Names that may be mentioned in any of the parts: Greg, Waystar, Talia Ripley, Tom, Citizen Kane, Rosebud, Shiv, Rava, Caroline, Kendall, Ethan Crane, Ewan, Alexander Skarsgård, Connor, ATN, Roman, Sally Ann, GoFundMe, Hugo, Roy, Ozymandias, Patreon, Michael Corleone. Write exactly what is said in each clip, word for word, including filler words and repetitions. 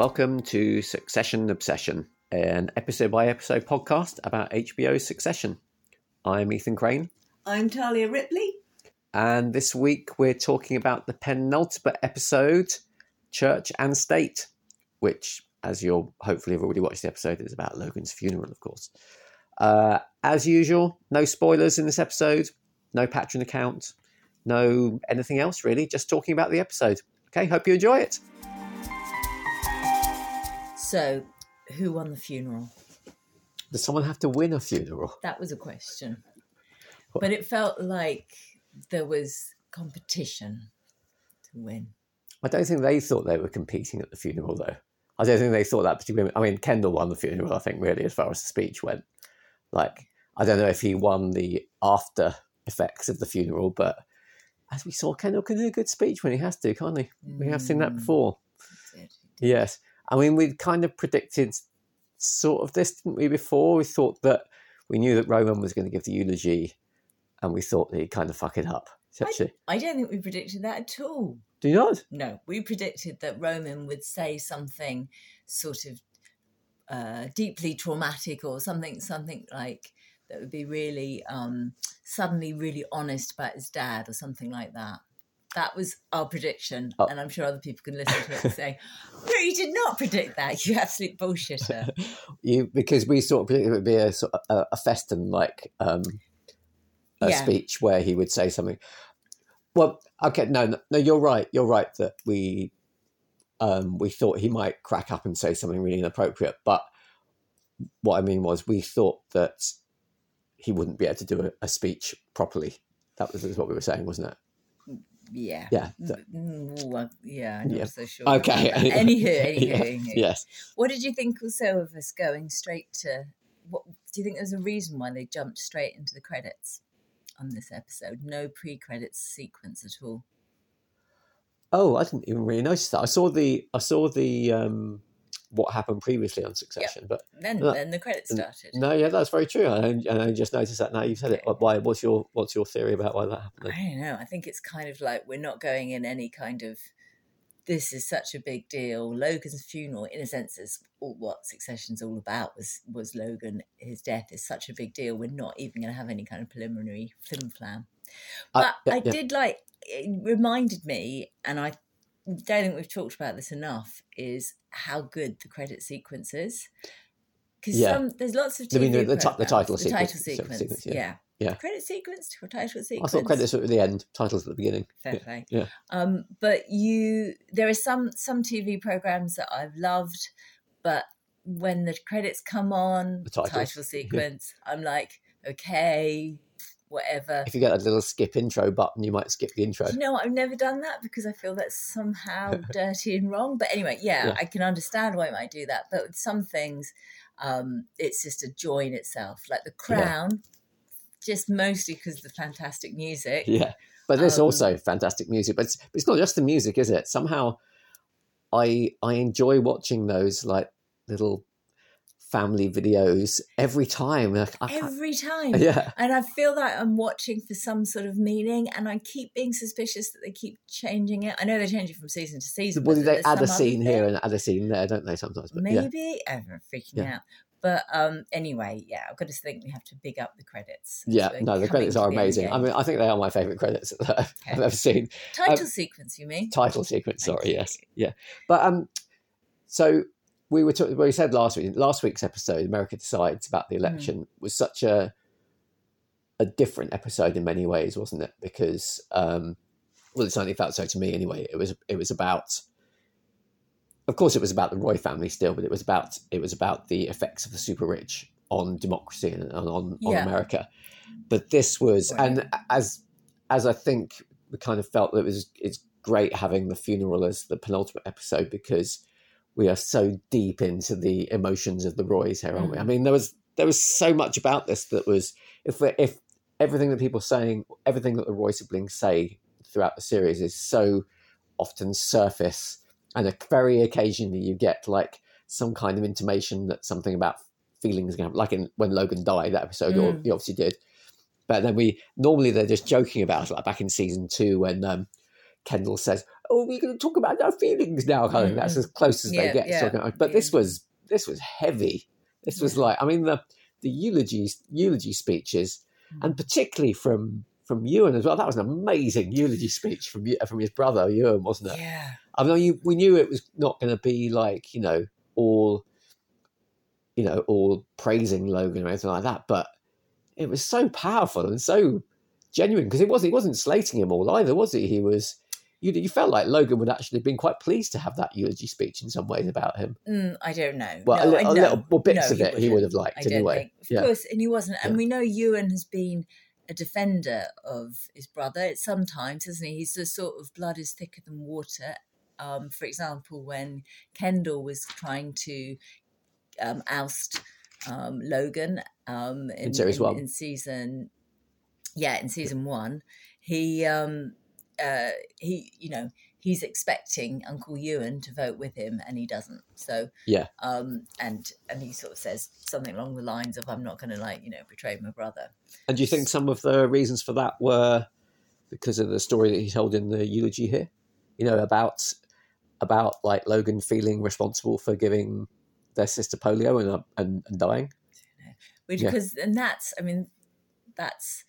Welcome to Succession Obsession, an episode-by-episode podcast about H B O's Succession. I'm Ethan Crane. I'm Talia Ripley. And this week we're talking about the penultimate episode, Church and State, which, as you'll hopefully have already watched the episode, is about Logan's funeral, of course. Uh, as usual, no spoilers in this episode, no Patreon account, no anything else really, just talking about the episode. Okay, hope you enjoy it. So, who won the funeral? Does someone have to win a funeral? That was a question. What? But it felt like there was competition to win. I don't think they thought they were competing at the funeral, though. I don't think they thought that particularly. I mean, Kendall won the funeral, I think, really, as far as the speech went. Like, I don't know if he won the after effects of the funeral, but as we saw, Kendall can do a good speech when he has to, can't he? Mm. We have seen that before. He did, he did. Yes. I mean, we'd kind of predicted sort of this, didn't we, before? We thought that we knew that Roman was going to give the eulogy and we thought that he'd kind of fuck it up. I, I don't think we predicted that at all. Do you not? No, we predicted that Roman would say something sort of uh, deeply traumatic or something, something like that would be really um, suddenly really honest about his dad or something like that. That was our prediction, oh. And I'm sure other people can listen to it and say, no, you did not predict that, you absolute bullshitter. you, because we sort of predicted it would be a, a, a Festen-like um, a yeah. speech where he would say something. Well, okay, no, no, no you're right. You're right that we um, we thought he might crack up and say something really inappropriate, but what I mean was we thought that he wouldn't be able to do a, a speech properly. That was, was what we were saying, wasn't it? Yeah. Yeah. Ooh, yeah, I'm yeah. not so sure. Okay. Anywho, anywho, yeah. anywho. Yes. What did you think also of us going straight to... What, do you think there's a reason why they jumped straight into the credits on this episode? No pre-credits sequence at all. Oh, I didn't even really notice that. I saw the... I saw the... Um, what happened previously on Succession, yep. but... Then that, then the credits started. No, yeah, that's very true. I, and I just noticed that now you've said it. Why? What's your What's your theory about why that happened? I don't know. I think it's kind of like we're not going in any kind of, this is such a big deal. Logan's funeral, in a sense, is all, what Succession's all about was, was Logan. His death is such a big deal. We're not even going to have any kind of preliminary flim-flam. But uh, yeah, I yeah. did like... It reminded me, and I... I don't think we've talked about this enough, is how good the credit sequence is. Because yeah. there's lots of T V I mean, the, the, t- the title the sequence. The title sequence, sequence yeah. yeah. yeah. Credit sequence or title sequence? I thought credits were at the end, titles at the beginning. Fair yeah. play. Yeah. Um, but you, there are some, some T V programmes that I've loved, but when the credits come on, the title sequence, yeah. I'm like, okay... Whatever. If you get a little skip intro button, you might skip the intro. You know, I've never done that because I feel that's somehow dirty and wrong. But anyway, yeah, yeah, I can understand why I might do that. But with some things, um, it's just a joy in itself. Like The Crown, yeah. just mostly because of the fantastic music. Yeah, but there's um, also fantastic music. But it's, but it's not just the music, is it? Somehow I I enjoy watching those like little... family videos every time. I, I, every time. Yeah. And I feel like I'm watching for some sort of meaning and I keep being suspicious that they keep changing it. I know they change it from season to season. Well, they add a scene here and add a scene there, don't they, sometimes? But maybe. Yeah. I'm freaking yeah. out. But um, anyway, yeah, I've got to think we have to big up the credits. Yeah, so no, the credits are the amazing. I mean, I think they are my favourite credits that I've okay. ever seen. Title um, sequence, you mean? Title sequence, sorry, Thank yes. You. Yeah. But um, so... We were talking, we said last week, last week's episode, America Decides, about the election, mm. was such a a different episode in many ways, wasn't it? Because, um, well, it certainly felt so to me anyway. It was, it was about, of course, it was about the Roy family still, but it was about, it was about the effects of the super rich on democracy and on, yeah. on America. But this was, right. and as, as I think we kind of felt that it was, it's great having the funeral as the penultimate episode because we are so deep into the emotions of the Roys here, aren't we? I mean, there was there was so much about this that was, if we're, if everything that people are saying, everything that the Roy siblings say throughout the series is so often surface, and very occasionally you get like some kind of intimation that something about feelings can happen, like in when Logan died, that episode, mm. or he obviously did. But then we normally they're just joking about it, like back in season two when um, Kendall says, "Oh, we're going to talk about our feelings now." Kind of, mm-hmm. That's as close as yeah, they get. Yeah. To talking. But yeah. this was this was heavy. This yeah. was like, I mean, the the eulogies, eulogy speeches, mm-hmm. and particularly from from Ewan as well. That was an amazing eulogy speech from from his brother Ewan, wasn't it? Yeah. I mean, you, we knew it was not going to be like, you know, all, you know, all praising Logan or anything like that, but it was so powerful and so genuine, because it wasn't he wasn't slating him all either, was he? He was. You, you felt like Logan would actually have been quite pleased to have that eulogy speech in some ways about him. Mm, I don't know. Well, no, a, li- know. a little well, bits no, of it he, he would have liked I anyway. Don't think. Of yeah. course, and he wasn't. And yeah. we know Ewan has been a defender of his brother. It's sometimes, isn't he? He's the sort of blood is thicker than water. Um, for example, when Kendall was trying to um, oust um, Logan um, in, in series in, one, in season, yeah, in season one, he. Um, Uh, he, you know, he's expecting Uncle Ewan to vote with him, and he doesn't. So yeah, um, and and he sort of says something along the lines of, "I'm not going to, like, you know, betray my brother." And do you think some of the reasons for that were because of the story that he told in the eulogy here? You know, about about like Logan feeling responsible for giving their sister polio and and, and dying. Which, because yeah. and that's, I mean, that's.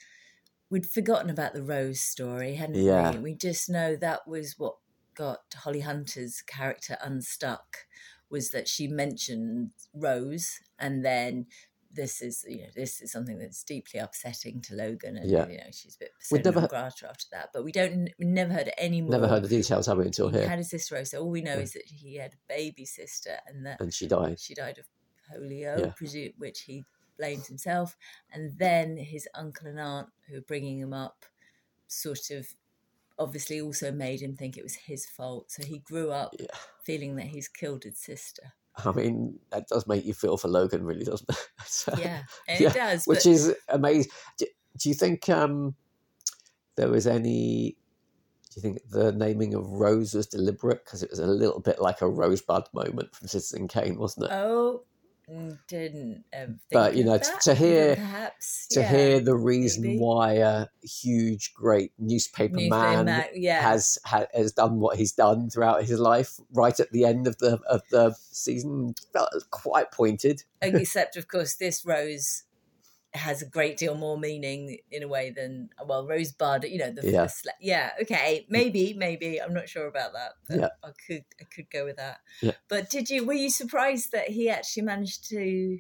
We'd forgotten about the Rose story, hadn't yeah. we? We just know that was what got Holly Hunter's character unstuck, was that she mentioned Rose, and then this is, you know, this is something that's deeply upsetting to Logan, and yeah. you know, she's a bit persona non grata after that. But we don't, we never heard any more. Never heard the details, have we, until here? How does this Rose? So all we know yeah. is that he had a baby sister, and that and she died. She died of polio, yeah. presume, which he. blames himself, and then his uncle and aunt who are bringing him up sort of obviously also made him think it was his fault, so he grew up yeah. feeling that he's killed his sister. I mean, that does make you feel for Logan, really, doesn't it? So, yeah, and yeah, it does. Which but... is amazing. Do, do you think um, there was any... Do you think the naming of Rose was deliberate? Because it was a little bit like a Rosebud moment from Citizen Kane, wasn't it? Oh, didn't um, think but you know to, to hear perhaps to yeah, hear the reason maybe. Why a huge great newspaper, newspaper man, man yeah. has has done what he's done throughout his life right at the end of the of the season felt quite pointed, except of course this Rose has a great deal more meaning in a way than, well, Rosebud, you know, the yeah, first, yeah okay maybe maybe I'm not sure about that, but yeah. I could I could go with that. Yeah. But did you were you surprised that he actually managed to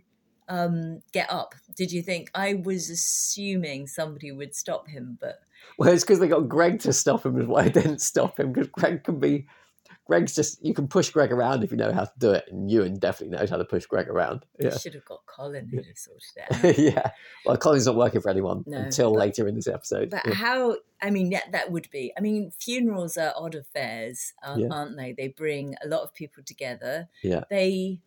um get up? Did you think? I was assuming somebody would stop him, but well, it's because they got Greg to stop him is why I didn't stop him, because Greg can be Greg's just, you can push Greg around if you know how to do it, and Ewan definitely knows how to push Greg around. Yeah. You should have got Colin who'd have sorted it out. yeah. Well, Colin's not working for anyone no, until but, later in this episode. But yeah. how, I mean, yeah, that would be, I mean, funerals are odd affairs, um, yeah. aren't they? They bring a lot of people together. Yeah. They,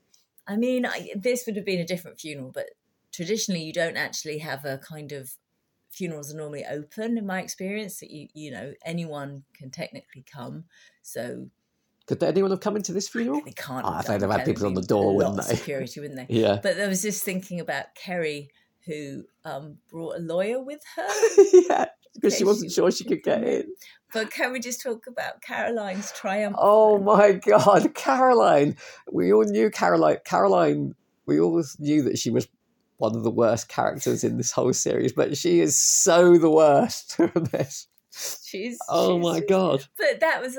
I mean, I, this would have been a different funeral, but traditionally you don't actually have a kind of, funerals are normally open in my experience, that you, you know, anyone can technically come. So, could anyone have come into this funeral? They can't. Oh, I think they've had people on the door, wouldn't they? Security, wouldn't they? Yeah. But I was just thinking about Kerry, who um, brought a lawyer with her. yeah, because she wasn't she sure she could get in. But can we just talk about Caroline's triumph? Oh my God, Caroline! We all knew Caroline. Caroline, we all knew that she was one of the worst characters in this whole series, but she is so the worst from this. She's oh she's, my God! But that was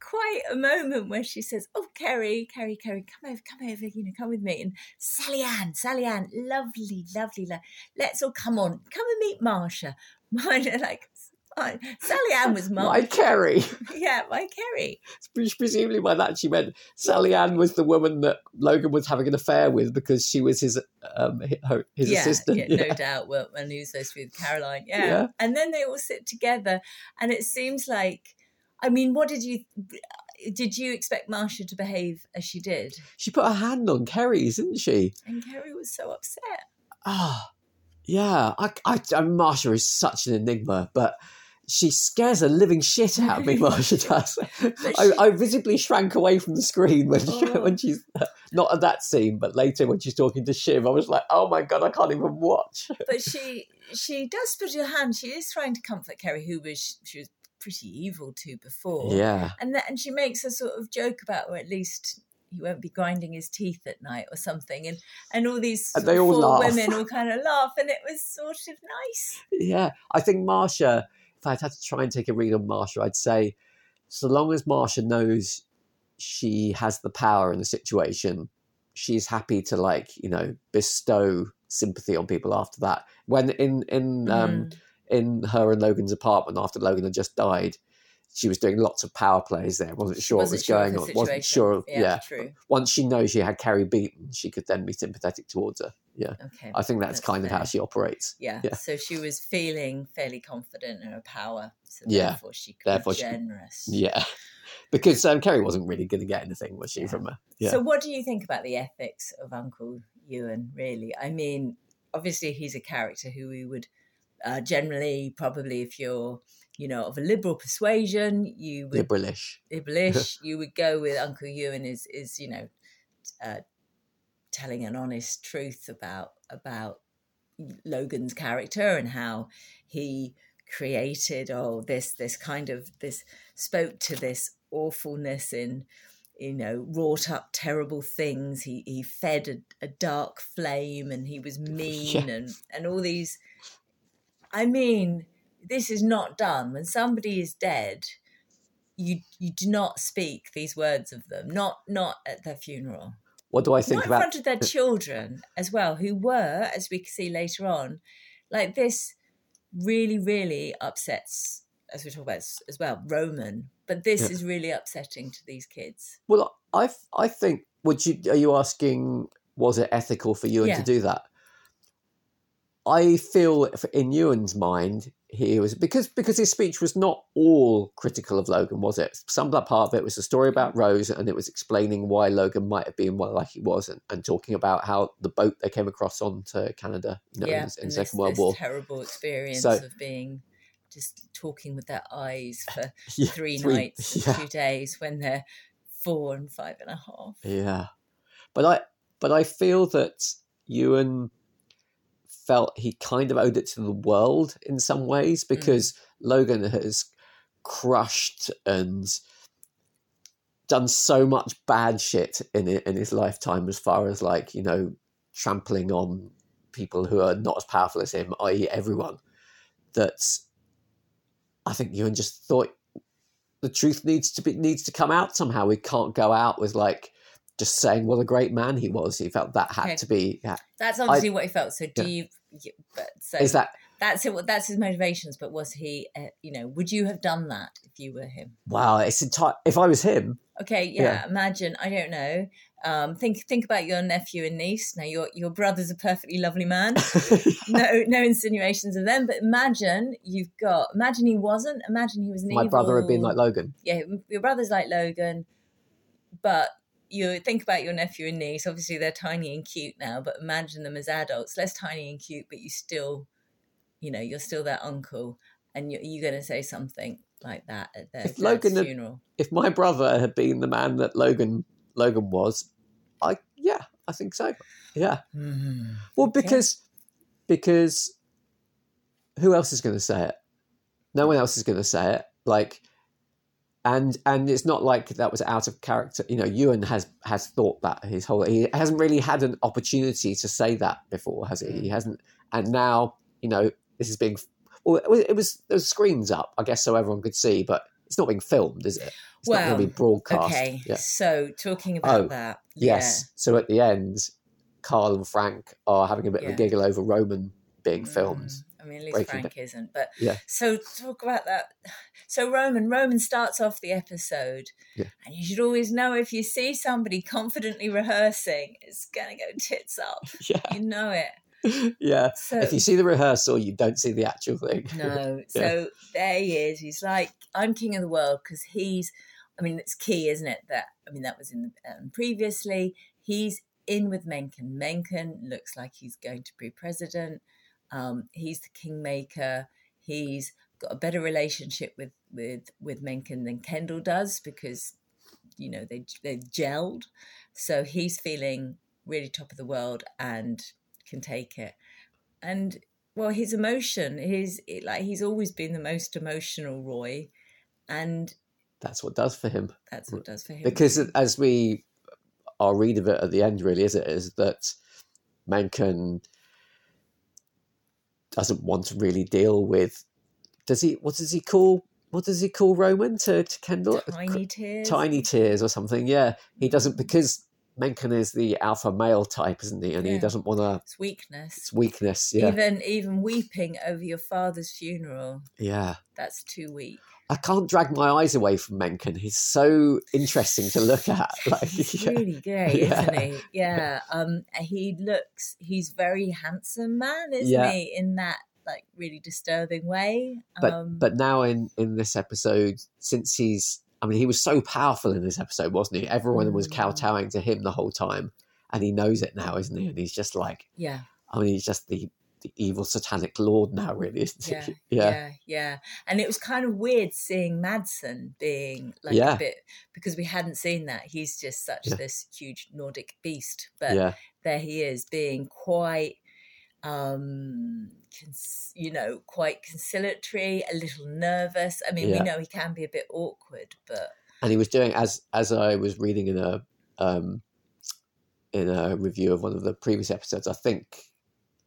quite a moment where she says, "Oh, Kerry, Kerry, Kerry, come over, come over, you know, come with me." And Sally Ann, Sally Ann, lovely, lovely, lo- let's all come on, come and meet Marcia. Mine like mine. Sally Ann was Marcia. My Kerry, yeah, my Kerry. Presumably by that she meant Sally Ann was the woman that Logan was having an affair with because she was his um her, his yeah, assistant. Yeah, yeah, no doubt. Well, and he was supposed to be with Caroline. Yeah. yeah, and then they all sit together, and it seems like. I mean, what did you did you expect Marcia to behave as she did? She put her hand on Kerry's, didn't she? And Kerry was so upset. Ah, oh, yeah. I, I, I, Marcia is such an enigma, but she scares the living shit out of me. Marcia does. she, I, I visibly shrank away from the screen when oh. she, when she's not at that scene, but later when she's talking to Shiv, I was like, oh my God, I can't even watch. But she she does put her hand. She is trying to comfort Kerry, who was she was. pretty evil to before. Yeah. And that, and she makes a sort of joke about, or at least he won't be grinding his teeth at night or something. And, and all these and they all four laugh. Women all kind of laugh, and it was sort of nice. Yeah. I think Marcia, if I'd had to try and take a read on Marcia, I'd say so long as Marcia knows she has the power in the situation, she's happy to, like, you know, bestow sympathy on people after that. When in in mm. um, in her and Logan's apartment after Logan had just died, she was doing lots of power plays there. Wasn't sure wasn't what was sure going on. Wasn't sure. Yeah. yeah. True. Once she knows she had Kerry beaten, she could then be sympathetic towards her. Yeah. Okay. I think that's, that's kind fair. of how she operates. Yeah. yeah. So she was feeling fairly confident in her power. So yeah. Therefore, she could therefore be generous. She, yeah. Because um, Kerry wasn't really going to get anything, was she, yeah. from her? Yeah. So what do you think about the ethics of Uncle Ewan, really? I mean, obviously he's a character who we would uh, generally, probably if you're, you know, of a liberal persuasion, you would... Liberalish. Liberalish. You would go with Uncle Ewan is, is you know, uh, telling an honest truth about about Logan's character and how he created, oh, this this kind of, this spoke to this awfulness in, you know, wrought up terrible things. He he fed a, a dark flame, and he was mean, yeah. and, and all these... I mean, this is not done. When somebody is dead, you you do not speak these words of them, not not at their funeral. What do I think not about... in front of their children as well, who were, as we can see later on, like this really, really upsets, as we talk about as well, Roman. But this yeah. is really upsetting to these kids. Well, I I think, would you, are you asking, was it ethical for Ewan yeah. to do that? I feel in Ewan's mind, he was, because because his speech was not all critical of Logan, was it? Some part of it was a story about Rose, and it was explaining why Logan might have been like he was, and, and talking about how the boat they came across on to Canada, you know, yeah, in, in the Second World War. Terrible experience so, of being just talking with their eyes for yeah, three, three nights and yeah. two days when they're four and five and a half. Yeah. But I but I feel that Ewan felt he kind of owed it to the world in some ways, because mm. Logan has crushed and done so much bad shit in in his lifetime, as far as, like, you know, trampling on people who are not as powerful as him, that is everyone, that I think Ewan just thought the truth needs to be needs to come out somehow. We can't go out with, like, just saying what a great man he was. He felt that had okay. to be. Yeah. That's obviously I, what he felt. So do yeah. you? But so is that that's it? That's his motivations. But was he? Uh, you know, would you have done that if you were him? Wow, it's entire. If I was him. Okay, yeah. yeah. Imagine. I don't know. Um, think think about your nephew and niece. Now your your brother's a perfectly lovely man. no no insinuations of them. But imagine you've got. Imagine he wasn't. Imagine he was. An My evil, brother had been like Logan. Yeah, your brother's like Logan, but. You think about your nephew and niece. Obviously, they're tiny and cute now, but imagine them as adults, less tiny and cute, but you still, you know, you're still their uncle, and you're, you're going to say something like that at their if Logan dad's had, funeral. If my brother had been the man that Logan Logan was, I yeah, I think so. Yeah. Mm-hmm. Well, because yeah. because who else is going to say it? No one else is going to say it. Like. And and it's not like that was out of character. You know, Ewan has, has thought that his whole... He hasn't really had an opportunity to say that before, has he? He hasn't... And now, you know, this is being... Well, it was, there was screens up, I guess, so everyone could see, but it's not being filmed, is it? It's well, not going to be broadcast. Okay, yeah. So talking about oh, that... Yeah. Yes, so at the end, Carl and Frank are having a bit yeah. of a giggle over Roman being mm-hmm. filmed. I mean, at least Breaking Frank down. Isn't. But yeah. So talk about that. So Roman, Roman starts off the episode, yeah. and you should always know if you see somebody confidently rehearsing, it's going to go tits up. Yeah. You know it. Yeah. So, if you see the rehearsal, you don't see the actual thing. No. yeah. So there he is. He's like, I'm king of the world, because he's, I mean, it's key, isn't it? That I mean, that was in the, um, previously. He's in with Mencken. Mencken looks like he's going to be president. Um, he's the kingmaker. He's got a better relationship with, with, with Mencken than Kendall does, because, you know, they they gelled. So he's feeling really top of the world and can take it. And well, his emotion, his like he's always been the most emotional Roy, And that's what does for him. That's what does for him. Because as we, our read of it at the end really is it is that Mencken doesn't want to really deal with, does he, what does he call, what does he call Roman to, to Kendall? Tiny Tears. Tiny Tears or something, yeah. He doesn't, because Mencken is the alpha male type, isn't he? And yeah. he doesn't want to... It's weakness. It's weakness, yeah. Even, even weeping over your father's funeral. Yeah. That's too weak. I can't drag my eyes away from Mencken. He's so interesting to look at. Like, he's yeah. really great, yeah. isn't he? Yeah. Um, he looks... He's very handsome man, isn't yeah. he? In that, like, really disturbing way. But um, but now in, in this episode, since he's... I mean, he was so powerful in this episode, wasn't he? Everyone was kowtowing to him the whole time. And he knows it now, isn't he? And he's just like... Yeah. I mean, he's just the, the evil satanic lord now, really, isn't yeah, he? Yeah, yeah, yeah. And it was kind of weird seeing Mattson being like yeah. a bit... Because we hadn't seen that. He's just such yeah. this huge Nordic beast. But yeah. there he is being quite... Um, cons- you know, quite conciliatory, a little nervous. I mean, yeah. we know he can be a bit awkward, but and he was doing as as I was reading in a um, in a review of one of the previous episodes. I think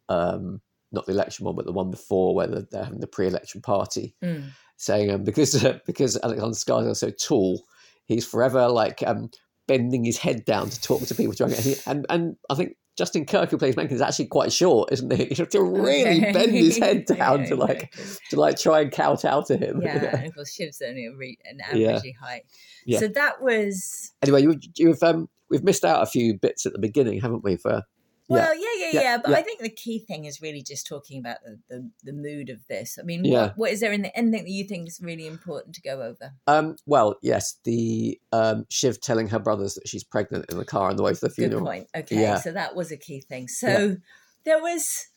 um, not the election one, but the one before, where they're having the pre-election party, mm. saying um, because uh, because Alexander Skarsgård is so tall, he's forever like um, bending his head down to talk to people. Trying to, and and I think. Justin Kirk, who plays Mencken, is actually quite short, isn't he? You have to really bend his head down yeah, to like exactly. to like try and kowtow to him. Yeah, yeah. And of course Shiv's only a re- an averagey yeah. height. Yeah. So that was anyway. You you've um we've missed out a few bits at the beginning, haven't we? For well, yeah, yeah, yeah. yeah. yeah. But yeah. I think the key thing is really just talking about the the, the mood of this. I mean, yeah. what, what is there in the anything that you think is really important to go over? Um, well, yes, the um Shiv telling her brothers that she's pregnant in the car on the way to the funeral. Good point. Okay, yeah. So that was a key thing. So yeah. there was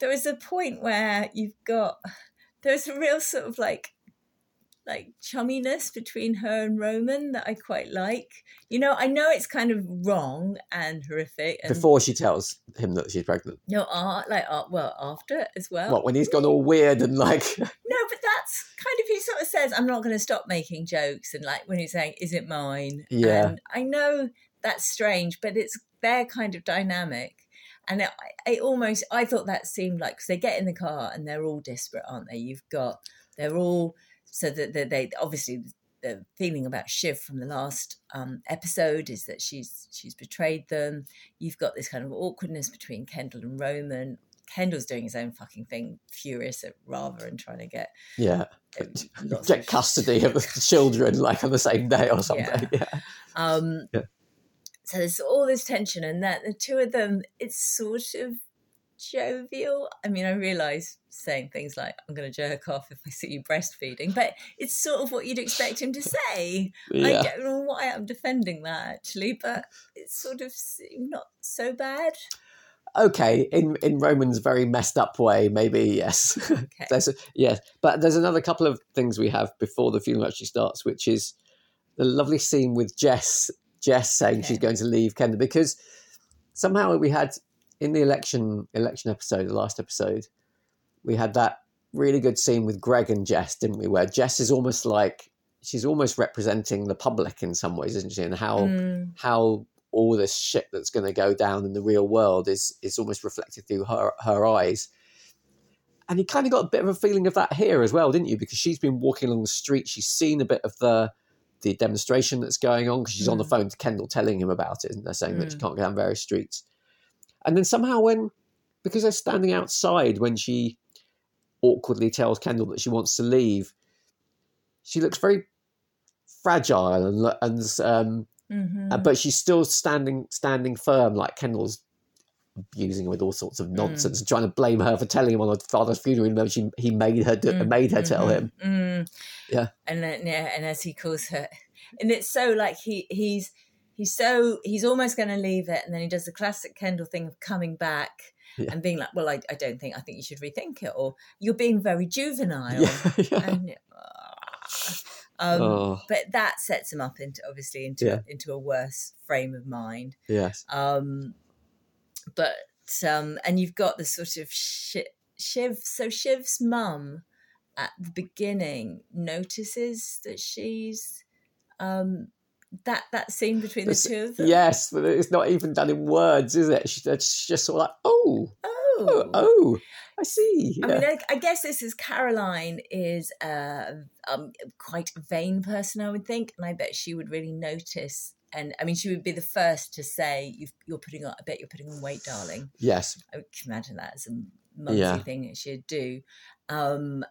there was a point where you've got there's a real sort of like like chumminess between her and Roman that I quite like. You know, I know it's kind of wrong and horrific. And before she tells him that she's pregnant. No, art like art well after as well. What, when he's gone all weird and like no, but that's kind of he sort of says, I'm not gonna stop making jokes and like when he's saying, is it mine? Yeah. And I know that's strange, but it's their kind of dynamic. And it, it almost, I thought that seemed like, because they get in the car and they're all desperate, aren't they? You've got, they're all, so that they, they, obviously the feeling about Shiv from the last um, episode is that she's she's betrayed them. You've got this kind of awkwardness between Kendall and Roman. Kendall's doing his own fucking thing, furious at Rava and trying to get yeah get of custody of the children like on the same day or something. Yeah. yeah. Um, yeah. So there's all this tension, and that the two of them, it's sort of jovial. I mean, I realise saying things like, I'm going to jerk off if I see you breastfeeding, but it's sort of what you'd expect him to say. Yeah. I don't know why I'm defending that, actually, but it's sort of not so bad. Okay, in, in Roman's very messed up way, maybe, yes. Okay. there's a, yes. But there's another couple of things we have before the funeral actually starts, which is the lovely scene with Jess Jess saying okay. she's going to leave Kendall, because somehow we had in the election election episode, the last episode, we had that really good scene with Greg and Jess, didn't we? Where Jess is almost like she's almost representing the public in some ways, isn't she? And how mm. how all this shit that's going to go down in the real world is is almost reflected through her her eyes. And you kind of got a bit of a feeling of that here as well, didn't you? Because she's been walking along the street, she's seen a bit of the. the demonstration that's going on, because she's mm. on the phone to Kendall telling him about it, and they're saying mm. that she can't go down various streets. And then somehow when, because they're standing outside when she awkwardly tells Kendall that she wants to leave, she looks very fragile and, and um, mm-hmm. but she's still standing standing firm, like Kendall's abusing her with all sorts of nonsense mm. and trying to blame her for telling him on her father's funeral, even though she he made her do, mm, made her mm-hmm, tell him. Mm. Yeah, and then, yeah, and as he calls her, and it's so like he he's he's so he's almost going to leave it, and then he does the classic Kendall thing of coming back yeah. and being like, "Well, I, I don't think I think you should rethink it," or "You're being very juvenile." Yeah, yeah. And, uh, um, oh. But that sets him up into obviously into yeah. into a worse frame of mind. Yes. Um, But, um, and you've got the sort of sh- Shiv, so Shiv's mum at the beginning notices that she's um that that scene between the it's, two of them. Yes, but it's not even done in words, is it? She, she's just sort of like, oh, oh, oh, oh I see. Yeah. I mean, I, I guess this is Caroline is uh, um quite a vain person, I would think, and I bet she would really notice. And I mean, she would be the first to say, You've, "You're putting on. I bet you're putting on weight, darling." Yes, I can imagine that as a monthly yeah. thing that she'd do. Um,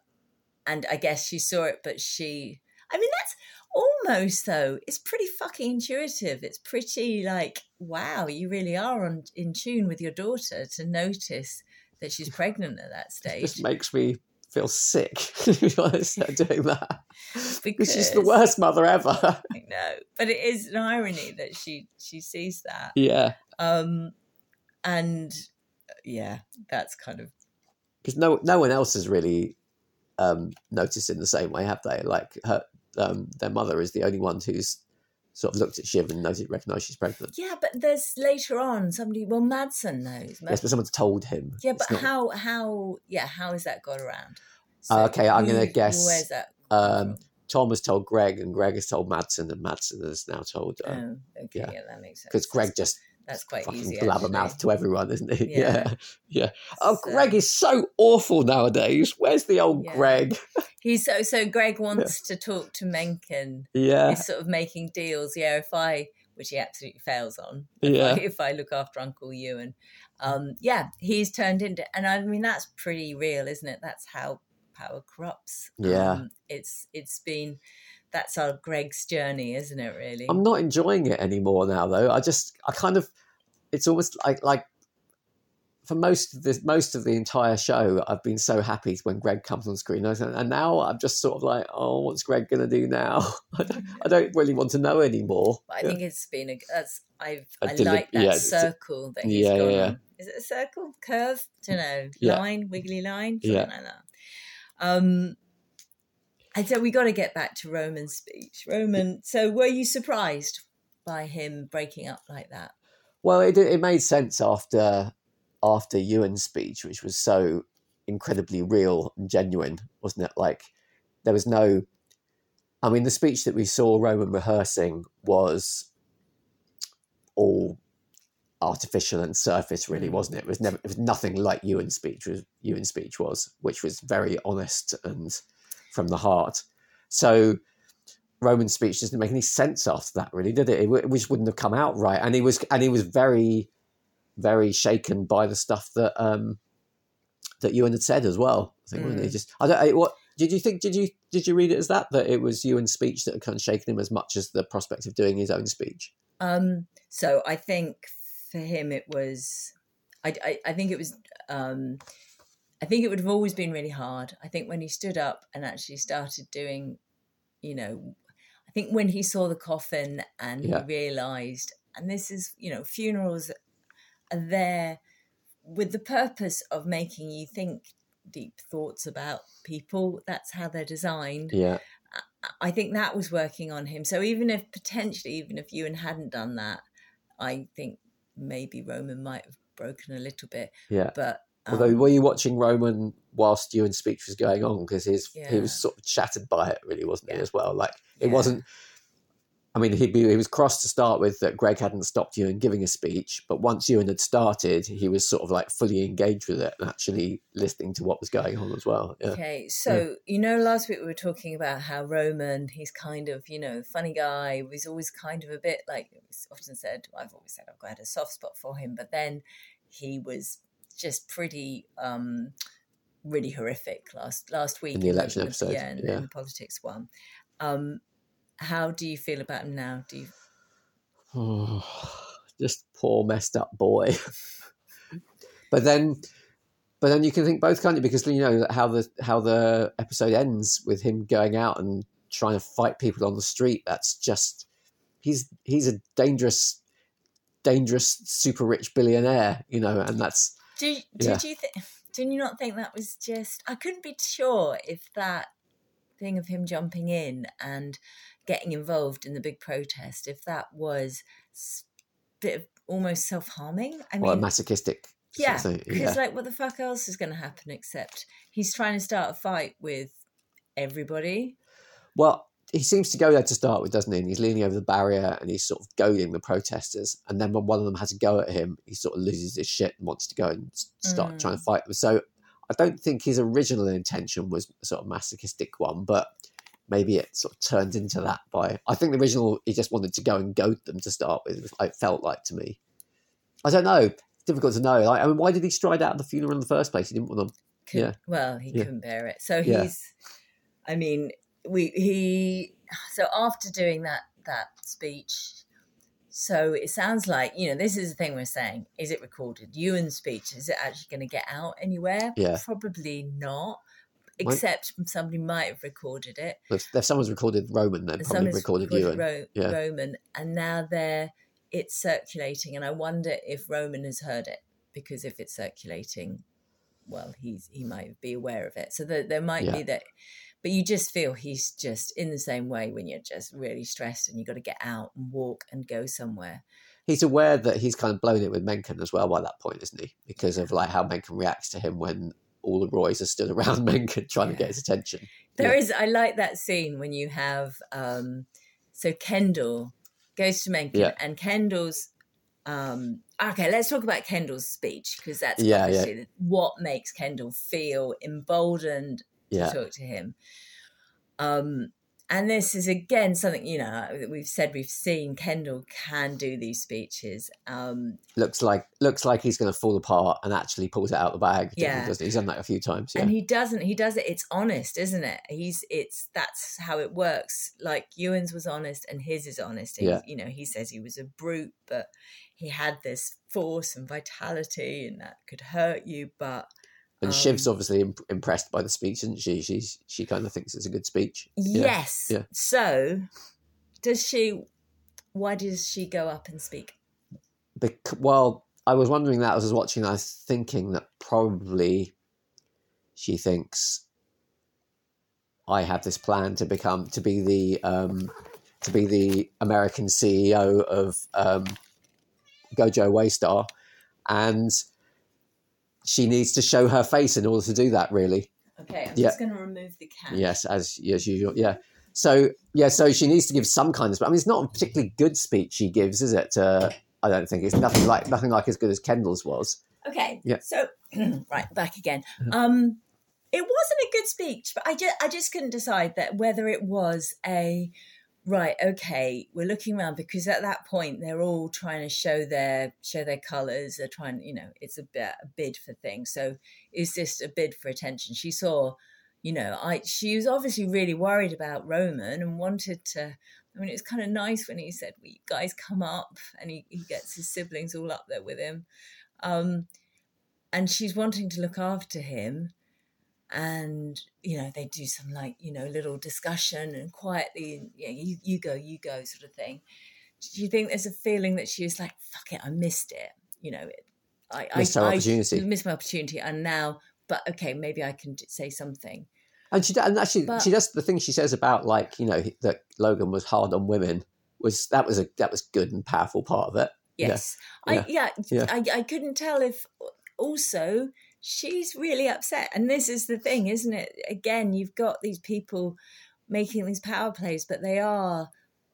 and I guess she saw it, but she. I mean, that's almost though. It's pretty fucking intuitive. It's pretty like, wow, you really are on, in tune with your daughter to notice that she's pregnant at that stage. It just makes me feel sick, to be honest, doing that. Because she's the worst mother ever. I know. But it is an irony that she she sees that. Yeah. Um, and yeah, that's kind of... Because no no one else has really um, noticed in the same way, have they? Like, her, um, their mother is the only one who's sort of looked at Shiv and noticed, recognised she's pregnant. Yeah, but there's later on somebody... Well, Mattson knows. Mattson. Yes, but someone's told him. Yeah, but not... how... how? Yeah, how has that got around? So uh, okay, I'm going to guess... Where's that... Um, Tom has told Greg, and Greg has told Mattson, and Mattson has now told. Um, oh, okay, yeah. yeah, that makes sense. Because Greg just that's quite easy. Blabbermouth to everyone, isn't he? Yeah, yeah. yeah. Oh, so, Greg is so awful nowadays. Where's the old yeah. Greg? He's so so. Greg wants yeah. to talk to Mencken. Yeah, he's sort of making deals. Yeah, if I, which he absolutely fails on. Yeah, if I look after Uncle Ewan, um, yeah, he's turned into, and I mean that's pretty real, isn't it? That's how. Power corrupts. Yeah, um, it's it's been that's our Greg's journey, isn't it? Really, I'm not enjoying it anymore now. Though I just I kind of it's almost like like for most of this most of the entire show I've been so happy when Greg comes on screen, and now I'm just sort of like, oh, what's Greg gonna do now? I don't, I don't really want to know anymore. But I yeah. think it's been a that's I've I, I deli- like that yeah, circle that he's yeah, gone yeah. on. Is it a circle, curve? I don't know. Yeah. Line, wiggly line, something yeah. like that. Um, and so we got to get back to Roman's speech. Roman, so were you surprised by him breaking up like that? Well, it it made sense after after Ewan's speech, which was so incredibly real and genuine, wasn't it? Like there was no, I mean, the speech that we saw Roman rehearsing was all artificial and surface, really, wasn't it? It was never, it was nothing like Ewan's speech was. Ewan's speech was, which was very honest and from the heart. So Roman's speech doesn't make any sense after that, really, did it? It, it just wouldn't have come out right. And he was, and he was very, very shaken by the stuff that um, that Ewan had said as well. I think, mm. wasn't he? Just, I don't. I, what did you think? Did you did you read it as that that it was Ewan's speech that had kind of shaken him as much as the prospect of doing his own speech? Um. So I think. For him, it was. I, I, I think it was. Um, I think it would have always been really hard. I think when he stood up and actually started doing, you know, I think when he saw the coffin and yeah. he realised, and this is, you know, funerals are there with the purpose of making you think deep thoughts about people. That's how they're designed. Yeah. I, I think that was working on him. So even if potentially, even if Ewan hadn't done that, I think. Maybe Roman might have broken a little bit. Yeah. But um, although were you watching Roman whilst Ewan's speech was going on? Because his yeah. he was sort of shattered by it, really, wasn't yeah. he, as well? Like it yeah. wasn't. I mean, he'd be, he was cross to start with that Greg hadn't stopped Ewan giving a speech, but once Ewan had started, he was sort of like fully engaged with it and actually listening to what was going on as well. Yeah. Okay, so, yeah. you know, last week we were talking about how Roman, he's kind of, you know, funny guy, was always kind of a bit like, it's often said, I've always said I've had a soft spot for him, but then he was just pretty, um, really horrific last, last week. In the election was, episode. Yeah, and yeah. the politics one. Um, How do you feel about him now? Do you? Oh, just poor messed up boy. but then, but then you can think both, can't you? Because you know how the how the episode ends with him going out and trying to fight people on the street. That's just he's he's a dangerous, dangerous super rich billionaire, you know. And that's do you, yeah. did you think? Did you not think that was just? I couldn't be sure if that. Thing of him jumping in and getting involved in the big protest, if that was a bit of almost self-harming. I mean, well, masochistic. Yeah, because sort of yeah. like what the fuck else is going to happen except he's trying to start a fight with everybody. Well, he seems to go there to start with, doesn't he? And he's leaning over the barrier and he's sort of goading the protesters. And then when one of them has a go at him, he sort of loses his shit and wants to go and start mm. trying to fight them. So I don't think his original intention was a sort of masochistic one, but maybe it sort of turned into that by... I think the original, he just wanted to go and goad them to start with, it felt like to me. I don't know. It's difficult to know. Like, I mean, why did he stride out of the funeral in the first place? He didn't want to... Could, yeah. Well, he yeah. couldn't bear it. So he's... Yeah. I mean... We he so after doing that that speech, so it sounds like, you know, this is the thing we're saying, is it recorded? Ewan's speech, is it actually going to get out anywhere? Yeah. Probably not, except might. somebody might have recorded it. If, if someone's recorded Roman, then probably recorded, recorded Ewan. Ro- yeah. Roman, and now they're it's circulating, and I wonder if Roman has heard it, because if it's circulating, well, he's he might be aware of it. So there, there might yeah. be that. But you just feel he's just in the same way when you're just really stressed and you've got to get out and walk and go somewhere. He's aware that he's kind of blown it with Mencken as well by that point, isn't he? Because yeah. of like how Mencken reacts to him when all the Roys are stood around Mencken trying yeah. to get his attention. There yeah. is, I like that scene when you have, um, so Kendall goes to Mencken yeah. and Kendall's, um, okay, let's talk about Kendall's speech, because that's yeah, obviously yeah. what makes Kendall feel emboldened Yeah. to talk to him. Um, and this is, again, something, you know, we've said we've seen Kendall can do these speeches. Um, looks like looks like he's going to fall apart and actually pulls it out of the bag. Yeah. Doesn't he? He's done that a few times. Yeah. And he doesn't. He does it. It's honest, isn't it? He's it's that's how it works. Like Ewan's was honest and his is honest. He's, yeah. You know, he says he was a brute, but he had this force and vitality and that could hurt you, but... And um, Shiv's obviously imp- impressed by the speech, isn't she? She's, she kind of thinks it's a good speech. Yeah. Yes. Yeah. So, does she... Why does she go up and speak? Bec- well, I was wondering that as I was watching. I was thinking that probably she thinks, I have this plan to become... To be the um, to be the American C E O of um, Gojo Waystar. And... she needs to show her face in order to do that, really. Okay, I'm yeah. just going to remove the cat. Yes, as, as usual, yeah. So, yeah, so she needs to give some kind of speech. I mean, it's not a particularly good speech she gives, is it? Uh, I don't think. It's nothing like nothing like as good as Kendall's was. Okay, yeah. so, right, back again. Um, it wasn't a good speech, but I just, I just couldn't decide that whether it was a, right, okay, we're looking around, because at that point they're all trying to show their show their colours. They're trying, you know, it's a, a bid for things. So is this a bid for attention? She saw, you know, I she was obviously really worried about Roman and wanted to. I mean, it was kind of nice when he said, "Well, you guys come up," and he, he gets his siblings all up there with him, um, and she's wanting to look after him. And, you know, they do some, like, you know, little discussion and quietly, you know, you, you go, you go sort of thing. Do you think there's a feeling that she was like, fuck it, I missed it. You know, it, I, missed I, her opportunity. I missed my opportunity. And now, but okay, maybe I can say something. And she and actually, but, she does the thing she says about, like, you know, that Logan was hard on women. was That was a that was good and powerful part of it. Yes. Yeah. I, yeah, yeah. I, I couldn't tell if also... she's really upset. And this is the thing, isn't it? Again, you've got these people making these power plays, but they are,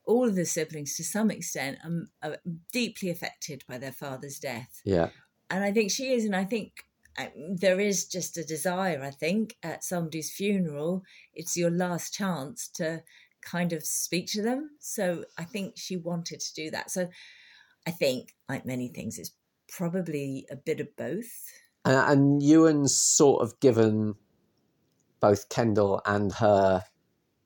all of the siblings to some extent, um, are deeply affected by their father's death. Yeah. And I think she is, and I think there is just a desire, I think, at somebody's funeral, it's your last chance to kind of speak to them. So I think she wanted to do that. So I think, like many things, it's probably a bit of both. And Ewan's sort of given both Kendall and her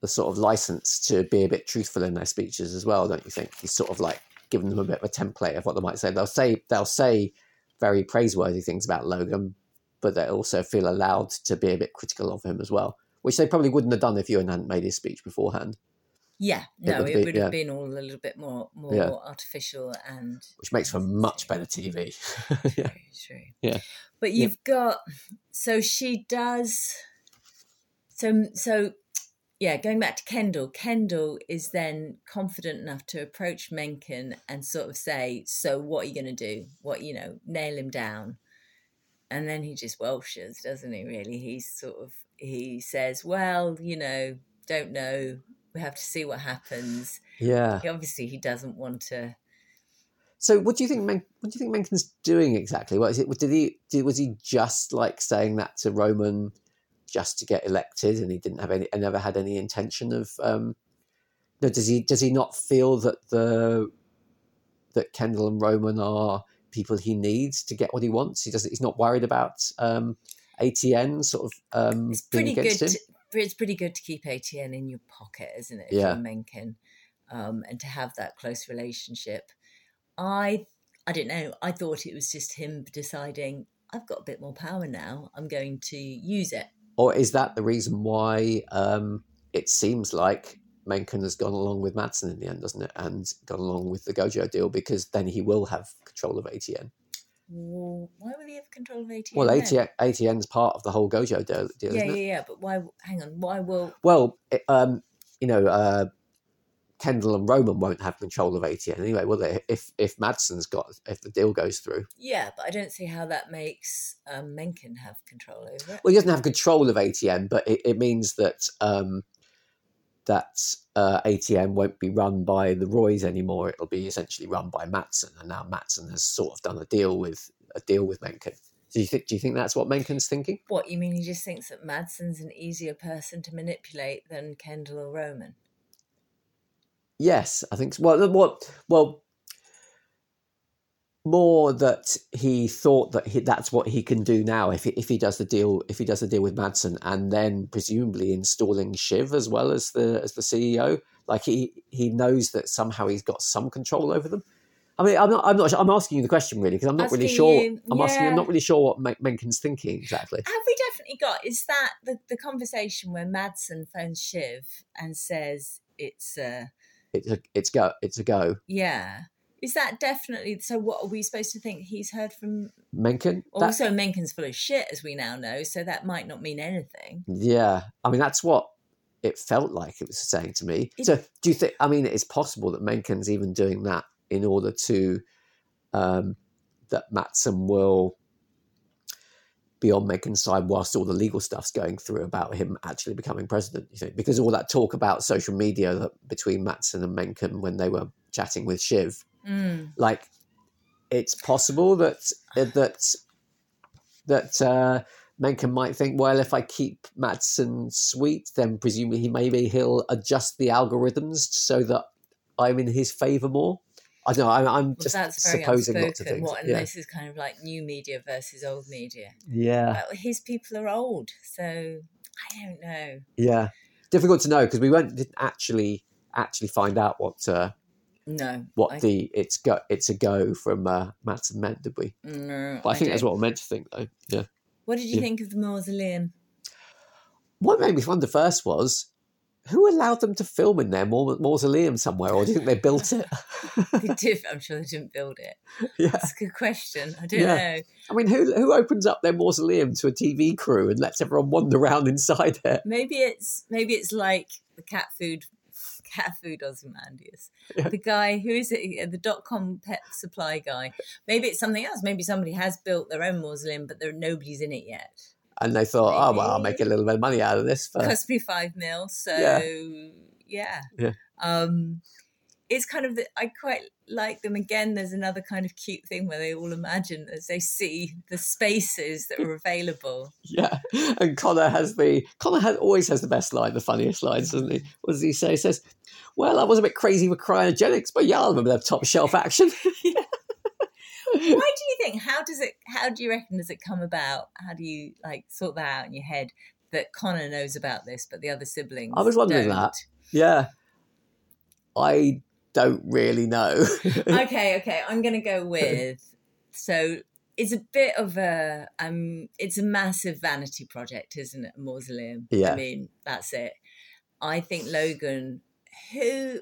the sort of license to be a bit truthful in their speeches as well, don't you think? He's sort of like given them a bit of a template of what they might say. They'll say they'll say very praiseworthy things about Logan, but they also feel allowed to be a bit critical of him as well, which they probably wouldn't have done if Ewan hadn't made his speech beforehand. Yeah, no, it would, it be, would yeah. have been all a little bit more more yeah. artificial, and which makes for much better T V. yeah. True, true. Yeah, but you've yeah. got so she does. So so, yeah. Going back to Kendall, Kendall is then confident enough to approach Mencken and sort of say, "So what are you going to do? What you know, nail him down." And then he just welches, doesn't he? Really, he's sort of he says, well, you know, don't know. We have to see what happens. Yeah. He, obviously, he doesn't want to. So, what do you think? Men- what do you think Mencken's doing exactly? What is it? Did he? Did, was he just like saying that to Roman, just to get elected, and he didn't have any, and never had any intention of? Um, no, does he? Does he not feel that the that Kendall and Roman are people he needs to get what he wants? He does. He's not worried about um, A T N sort of um, it's being against good him. To, it's pretty good to keep A T N in your pocket, isn't it? If yeah. you're Mencken, um, and to have that close relationship. I I don't know. I thought it was just him deciding, I've got a bit more power now. I'm going to use it. Or is that the reason why um, it seems like Mencken has gone along with Mattson in the end, doesn't it? And gone along with the Gojo deal, because then he will have control of A T N. Well, why would he have control of A T N? Well, A T N, A T N's part of the whole Gojo deal, deal yeah, isn't it? Yeah, yeah, yeah. But why, hang on, why will... Well, it, um, you know... Uh, Kendall and Roman won't have control of A T N anyway, will they? If if Madsen's got, if the deal goes through. Yeah, but I don't see how that makes um, Mencken have control over it. Well, he doesn't have control of A T N, but it, it means that um, that uh, A T N won't be run by the Roys anymore. It'll be essentially run by Mattson, and now Mattson has sort of done a deal with a deal with Mencken. Do you think? Do you think that's what Mencken's thinking? What, you mean he just thinks that Madsen's an easier person to manipulate than Kendall or Roman? Yes, I think so. Well, what, well, more that he thought that he, that's what he can do now if he, if he does the deal if he does the deal with Mattson, and then presumably installing Shiv as well as the as the C E O. Like he, he knows that somehow he's got some control over them. I mean, I'm not I'm not I'm asking you the question really because I'm not asking really sure. You, I'm yeah. asking. I'm not really sure what Men- Mencken's thinking exactly. Have we definitely got? Is that the the conversation where Mattson phones Shiv and says it's a. Uh, It's a, it's go. It's a go. Yeah. Is that definitely... So what are we supposed to think? He's heard from... Mencken? Also, that... Mencken's full of shit, as we now know, so that might not mean anything. Yeah. I mean, that's what it felt like it was saying to me. It... So do you think... I mean, it's possible that Mencken's even doing that in order to... Um, that Mattson will be on Mencken's side whilst all the legal stuff's going through about him actually becoming president, you think? Because all that talk about social media that, between Mattson and Mencken when they were chatting with Shiv, mm. like it's possible that that that uh, Mencken might think, well, if I keep Mattson sweet, then presumably he maybe he'll adjust the algorithms so that I'm in his favour more. I don't know, I'm, I'm well, just supposing lots of things. What, and yeah. This is kind of like new media versus old media. Yeah. Well, his people are old, so I don't know. Yeah. Difficult to know, because we weren't, didn't actually actually find out what uh, no, what I... the it's go it's a go from uh, Mattson meant, did we? No, but I, I think don't. That's what we're meant to think, though. Yeah. What did you yeah. think of the mausoleum? What made me wonder first was, who allowed them to film in their mausoleum somewhere, or do you think they built it? They did. I'm sure they didn't build it. Yeah. That's a good question. I don't yeah. know. I mean, who who opens up their mausoleum to a T V crew and lets everyone wander around inside it? Maybe it's maybe it's like the cat food, cat food Ozymandias. Yeah. The guy who is it? The dot com pet supply guy. Maybe it's something else. Maybe somebody has built their own mausoleum, but there nobody's in it yet. And they thought, maybe. Oh, well, I'll make a little bit of money out of this. First. It cost me five mil, so yeah. yeah. yeah. Um, it's kind of, the, I quite like them. Again, there's another kind of cute thing where they all imagine as they see the spaces that are available. Yeah, and Connor has the, Connor has, always has the best line, the funniest lines, doesn't he? What does he say? He says, well, I was a bit crazy with cryogenics, but yeah, I remember that top shelf action. yeah. Why do you think, how does it, how do you reckon does it come about? How do you like sort that out in your head that Connor knows about this, but the other siblings I was wondering don't? That. Yeah. I don't really know. okay, okay. I'm going to go with, so it's a bit of a, um, it's a massive vanity project, isn't it? A mausoleum. Yeah. I mean, that's it. I think Logan, who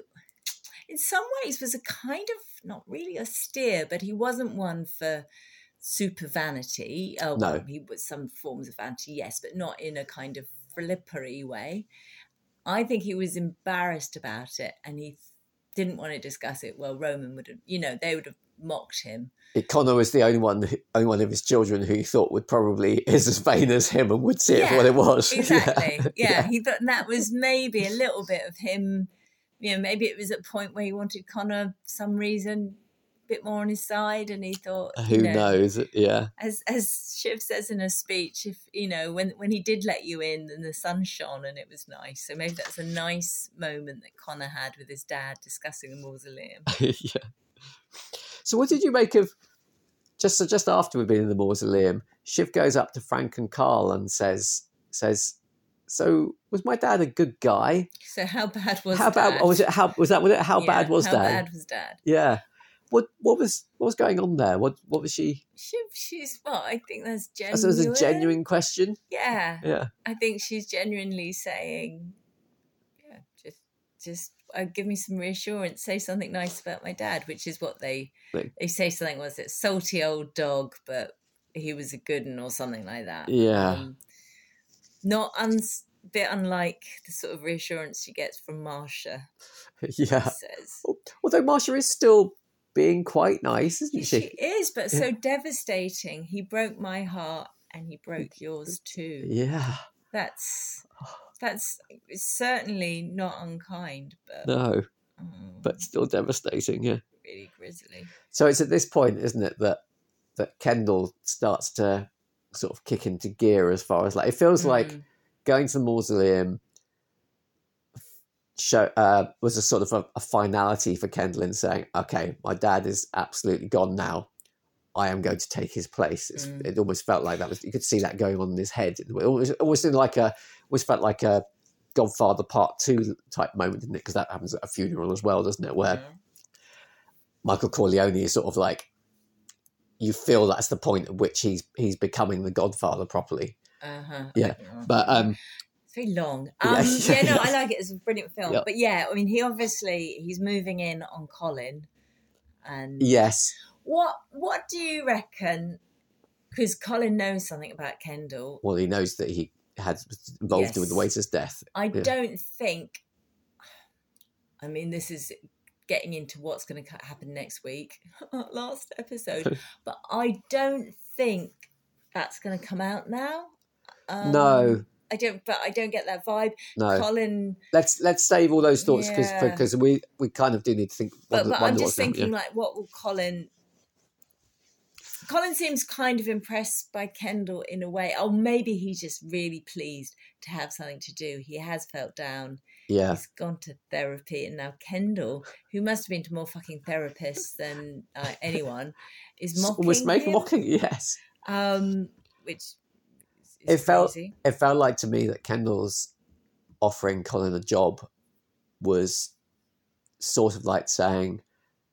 in some ways was a kind of, not really austere, but he wasn't one for super vanity. Oh, no. Well, he was some forms of vanity, yes, but not in a kind of frippery way. I think he was embarrassed about it and he didn't want to discuss it. Well, Roman would have, you know, they would have mocked him. Connor was the only one, only one of his children who he thought would probably is as vain as him and would see yeah, it for what it was. Exactly. Yeah. yeah. yeah. He thought that was maybe a little bit of him. You know, maybe it was at a point where he wanted Connor for some reason a bit more on his side, and he thought, who you know, knows? Yeah. As as Shiv says in her speech, if you know, when when he did let you in, and the sun shone and it was nice. So maybe that's a nice moment that Connor had with his dad discussing the mausoleum. yeah. So what did you make of, just just after we've been in the mausoleum, Shiv goes up to Frank and Carl and says, says, so was my dad a good guy? So how bad was how bad, dad? Or was it, how, was that what it, how yeah, bad was how dad? How bad was dad? Yeah. What what was what was going on there? What what was she? Shiv, she's, well, I think that's genuine. So it was a genuine question? Yeah. Yeah. I think she's genuinely saying, yeah, just, just, Uh, give me some reassurance, say something nice about my dad, which is what they like, they say something, was it salty old dog, but he was a good one or something like that. Yeah. Um, not a un- bit unlike the sort of reassurance she gets from Marcia. Yeah. Says. Although Marcia is still being quite nice, isn't she? She is, but so yeah. devastating. He broke my heart and he broke yours too. Yeah. That's... That's certainly not unkind, but no, um, but still devastating. Yeah, really grisly. So it's at this point, isn't it, that that Kendall starts to sort of kick into gear as far as like it feels mm. like going to the mausoleum show uh, was a sort of a, a finality for Kendall in saying, "Okay, my dad is absolutely gone now. I am going to take his place." It's, mm. It almost felt like that was, you could see that going on in his head. It almost, almost in like a, almost felt like a Godfather Part Two type moment, didn't it? Because that happens at a funeral as well, doesn't it? Where mm. Michael Corleone is sort of like, you feel that's the point at which he's he's becoming the Godfather properly. Uh-huh. Yeah, uh-huh. but um, it's very long. Um, yeah, yeah, no, I like it. It's a brilliant film. Yep. But yeah, I mean, he obviously he's moving in on Colin, and yes. What what do you reckon? Because Colin knows something about Kendall. Well, he knows that he had involved yes. with the waiter's death. I yeah. don't think. I mean, this is getting into what's going to happen next week, last episode. But I don't think that's going to come out now. Um, no, I don't. But I don't get that vibe. No, Colin. Let's let's save all those thoughts because yeah. because we we kind of do need to think. But, but I'm just thinking yeah. like, what will Colin? Colin seems kind of impressed by Kendall in a way. Oh, maybe he's just really pleased to have something to do. He has felt down. Yeah. He's gone to therapy. And now Kendall, who must have been to more fucking therapists than uh, anyone, is mocking Almost make him. mocking, yes. Um, which is it felt, crazy. It felt like to me that Kendall's offering Colin a job was sort of like saying,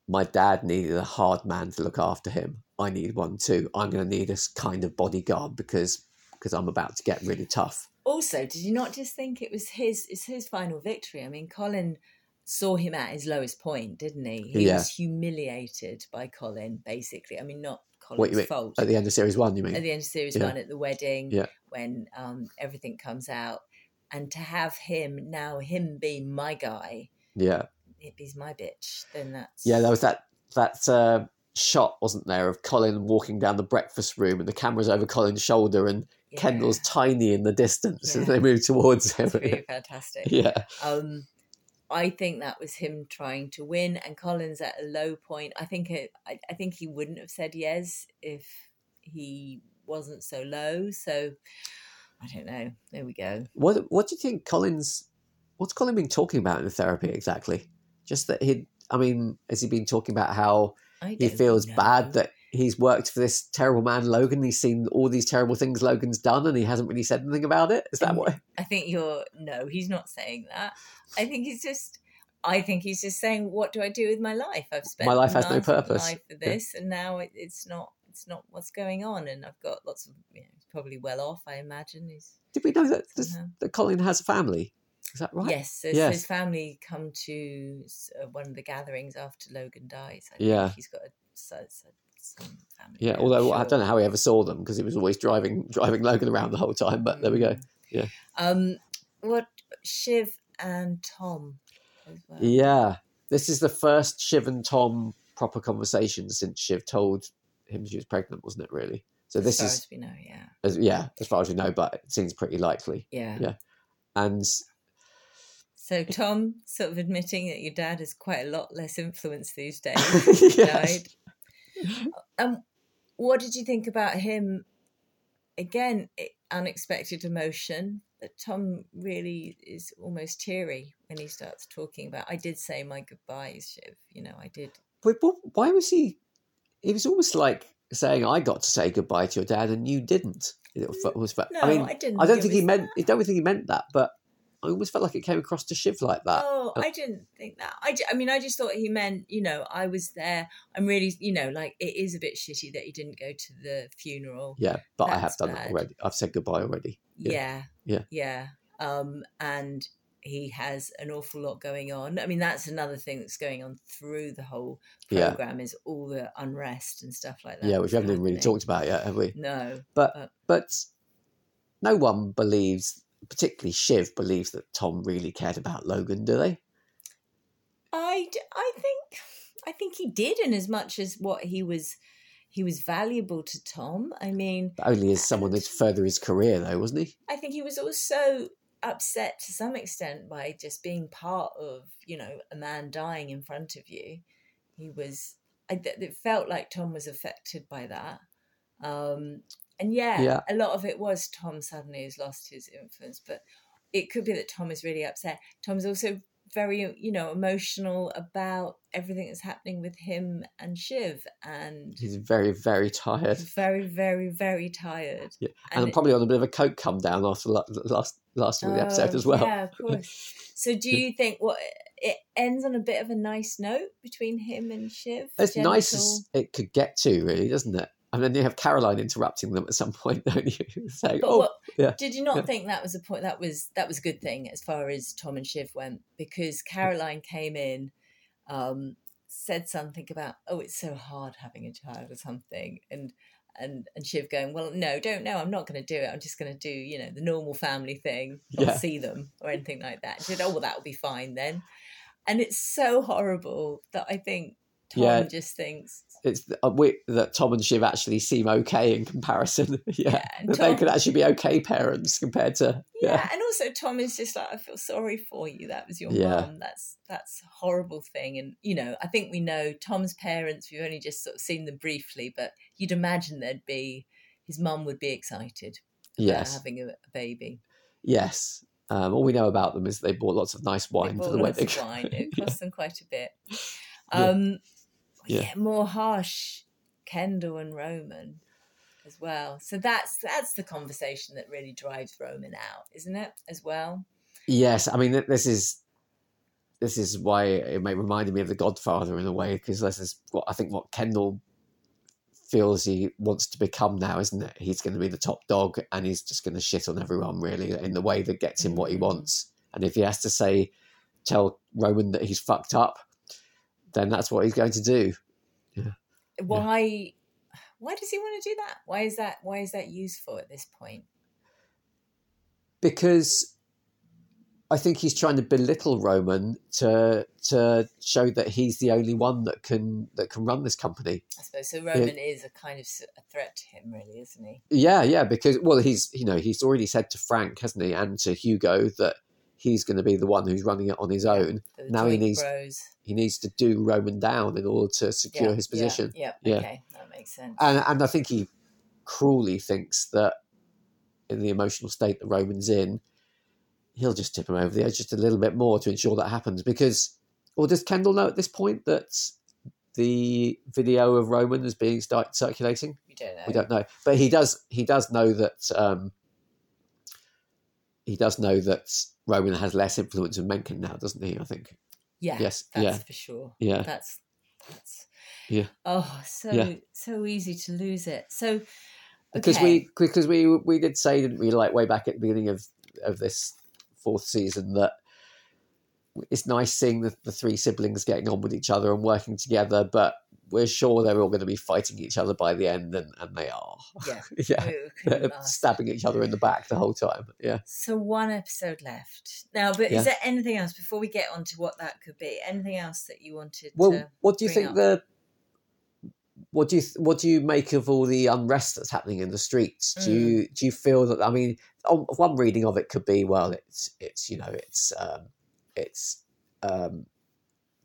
my dad needed a hard man to look after him. I need one too. I'm going to need a kind of bodyguard because because I'm about to get really tough. Also, did you not just think it was his it's his final victory? I mean, Colin saw him at his lowest point, didn't he? He yeah. was humiliated by Colin, basically. I mean, not Colin's what you mean, fault. At the end of series one, you mean? At the end of series yeah. one, at the wedding, yeah. when um, everything comes out. And to have him, now him be my guy, yeah, if he's my bitch, then that's... Yeah, there was that... that uh... shot, wasn't there, of Colin walking down the breakfast room and the camera's over Colin's shoulder and yeah. Kendall's tiny in the distance yeah. as they move towards him. It's really fantastic. Yeah. Um, I think that was him trying to win, and Colin's at a low point. I think it, I, I think he wouldn't have said yes if he wasn't so low. So I don't know. There we go. What What do you think Colin's... What's Colin been talking about in the therapy exactly? Just that he... I mean, has he been talking about how he feels know. bad that he's worked for this terrible man, Logan? He's seen all these terrible things Logan's done and he hasn't really said anything about it? Is that what? I think you're... No, he's not saying that. I think he's just... I think he's just saying, what do I do with my life? I've spent my life has no purpose. Life for this yeah. and now it, it's not it's not what's going on, and I've got lots of... You know, he's probably well off, I imagine. He's, Did we know that, does, that Colin has a family? Is that right? Yes, so yes. his family come to one of the gatherings after Logan dies. I yeah. think he's got a son, son family. Yeah, although sure. I don't know how he ever saw them because he was always driving driving Logan around the whole time, but mm. there we go. Yeah. Um, what Shiv and Tom as well. Yeah. This is the first Shiv and Tom proper conversation since Shiv told him she was pregnant, wasn't it, really? So this is, as far as we know, yeah. As, yeah, as far as we know, but it seems pretty likely. Yeah. Yeah. And so Tom sort of admitting that your dad is quite a lot less influenced these days. Yes. Died. Um, what did you think about him? Again, unexpected emotion. But Tom really is almost teary when he starts talking about, I did say my goodbyes, Shiv. You know, I did. But why was he? He was almost like saying, I got to say goodbye to your dad and you didn't. It was, no, I mean, I didn't. I don't think he meant. That. I don't think he meant that, but I almost felt like it came across to Shiv like that. Oh, and I didn't think that. I, I mean, I just thought he meant, you know, I was there. I'm really, you know, like, it is a bit shitty that you didn't go to the funeral. Yeah, but That's I have done bad. It already. I've said goodbye already. Yeah. Yeah. Yeah. yeah. Um, and he has an awful lot going on. I mean, that's another thing that's going on through the whole program, yeah. is all the unrest and stuff like that. Yeah, which we haven't even really talked about yet, have we? No. But but, but no one believes, particularly Shiv, believes that Tom really cared about Logan, do they? I, I think I think he did, in as much as what he was he was valuable to Tom. I mean, but only as someone to further his career, though, wasn't he? I think he was also upset to some extent by just being part of, you know, a man dying in front of you. He was, I, it felt like Tom was affected by that. Um, and yeah, yeah, a lot of it was Tom suddenly has lost his influence, but it could be that Tom is really upset. Tom's also very, you know, emotional about everything that's happening with him and Shiv, and he's very, very tired. Very, very, very tired. Yeah. And, and probably on a bit of a coke come down after the last last of the episode as well. Yeah, of course. So do you think what it ends on a bit of a nice note between him and Shiv? As Gentle. Nice as it could get to, really, doesn't it? And then you have Caroline interrupting them at some point, don't you? Saying, but oh, what, yeah, did you not yeah. think that was a point? That was that was a good thing as far as Tom and Shiv went, because Caroline came in, um, said something about, oh, it's so hard having a child or something, and and and Shiv going, well, no, don't know, I'm not going to do it. I'm just going to do, you know, the normal family thing, not yeah. see them or anything like that. She said, oh, well, that'll be fine then. And it's so horrible that I think Tom yeah. just thinks it's we, that Tom and Shiv actually seem okay in comparison. Yeah, yeah, and Tom, they could actually be okay parents compared to yeah. yeah. And also, Tom is just like, I feel sorry for you. That was your yeah. mum. That's that's a horrible thing. And you know, I think we know Tom's parents. We've only just sort of seen them briefly, but you'd imagine there'd be his mum would be excited about yes. having a, a baby. Yes. Um, all we know about them is they bought lots of nice wine for the lots wedding. Of wine. It cost yeah. them quite a bit. Um, yeah. Yeah. yeah, more harsh, Kendall and Roman as well. So that's that's the conversation that really drives Roman out, isn't it, as well? Yes, I mean, this is this is why it reminded me of The Godfather in a way, because this is what I think what Kendall feels he wants to become now, isn't it? He's going to be the top dog and he's just going to shit on everyone, really, in the way that gets him what he wants. And if he has to say, tell Roman that he's fucked up, then that's what he's going to do. Yeah. Why? Yeah. Why does he want to do that? Why is that? Why is that useful at this point? Because I think he's trying to belittle Roman to to show that he's the only one that can that can run this company. I suppose so. Roman yeah. is a kind of a threat to him, really, isn't he? Yeah, yeah. Because well, he's you know he's already said to Frank, hasn't he, and to Hugo that he's going to be the one who's running it on his own. Now he needs bros. he needs to do Roman down in order to secure yeah, his position. Yeah, yeah, yeah, okay, that makes sense. And and I think he cruelly thinks that in the emotional state that Roman's in, he'll just tip him over the edge just a little bit more to ensure that happens. Because, or does Kendall know at this point that the video of Roman is being start circulating? We don't know. We don't know, but he does. He does know that. Um, he does know that. Roman has less influence in Mencken now, doesn't he, I think? Yeah, yes, that's yeah. for sure. Yeah. That's, that's... Yeah. Oh, so yeah. so easy to lose it. So, okay. Because we, because we, we did say, didn't we, like way back at the beginning of, of this fourth season, that it's nice seeing the, the three siblings getting on with each other and working together, but we're sure they're all going to be fighting each other by the end, and, and they are. Yeah. yeah. They're stabbing each other in the back the whole time. Yeah. So one episode left. Now, but yeah. is there anything else before we get on to what that could be? Anything else that you wanted well, to Well, what do you think up? the what do you what do you make of all the unrest that's happening in the streets? Mm. Do you do you feel that? I mean, one reading of it could be, well, it's it's you know it's um, it's um,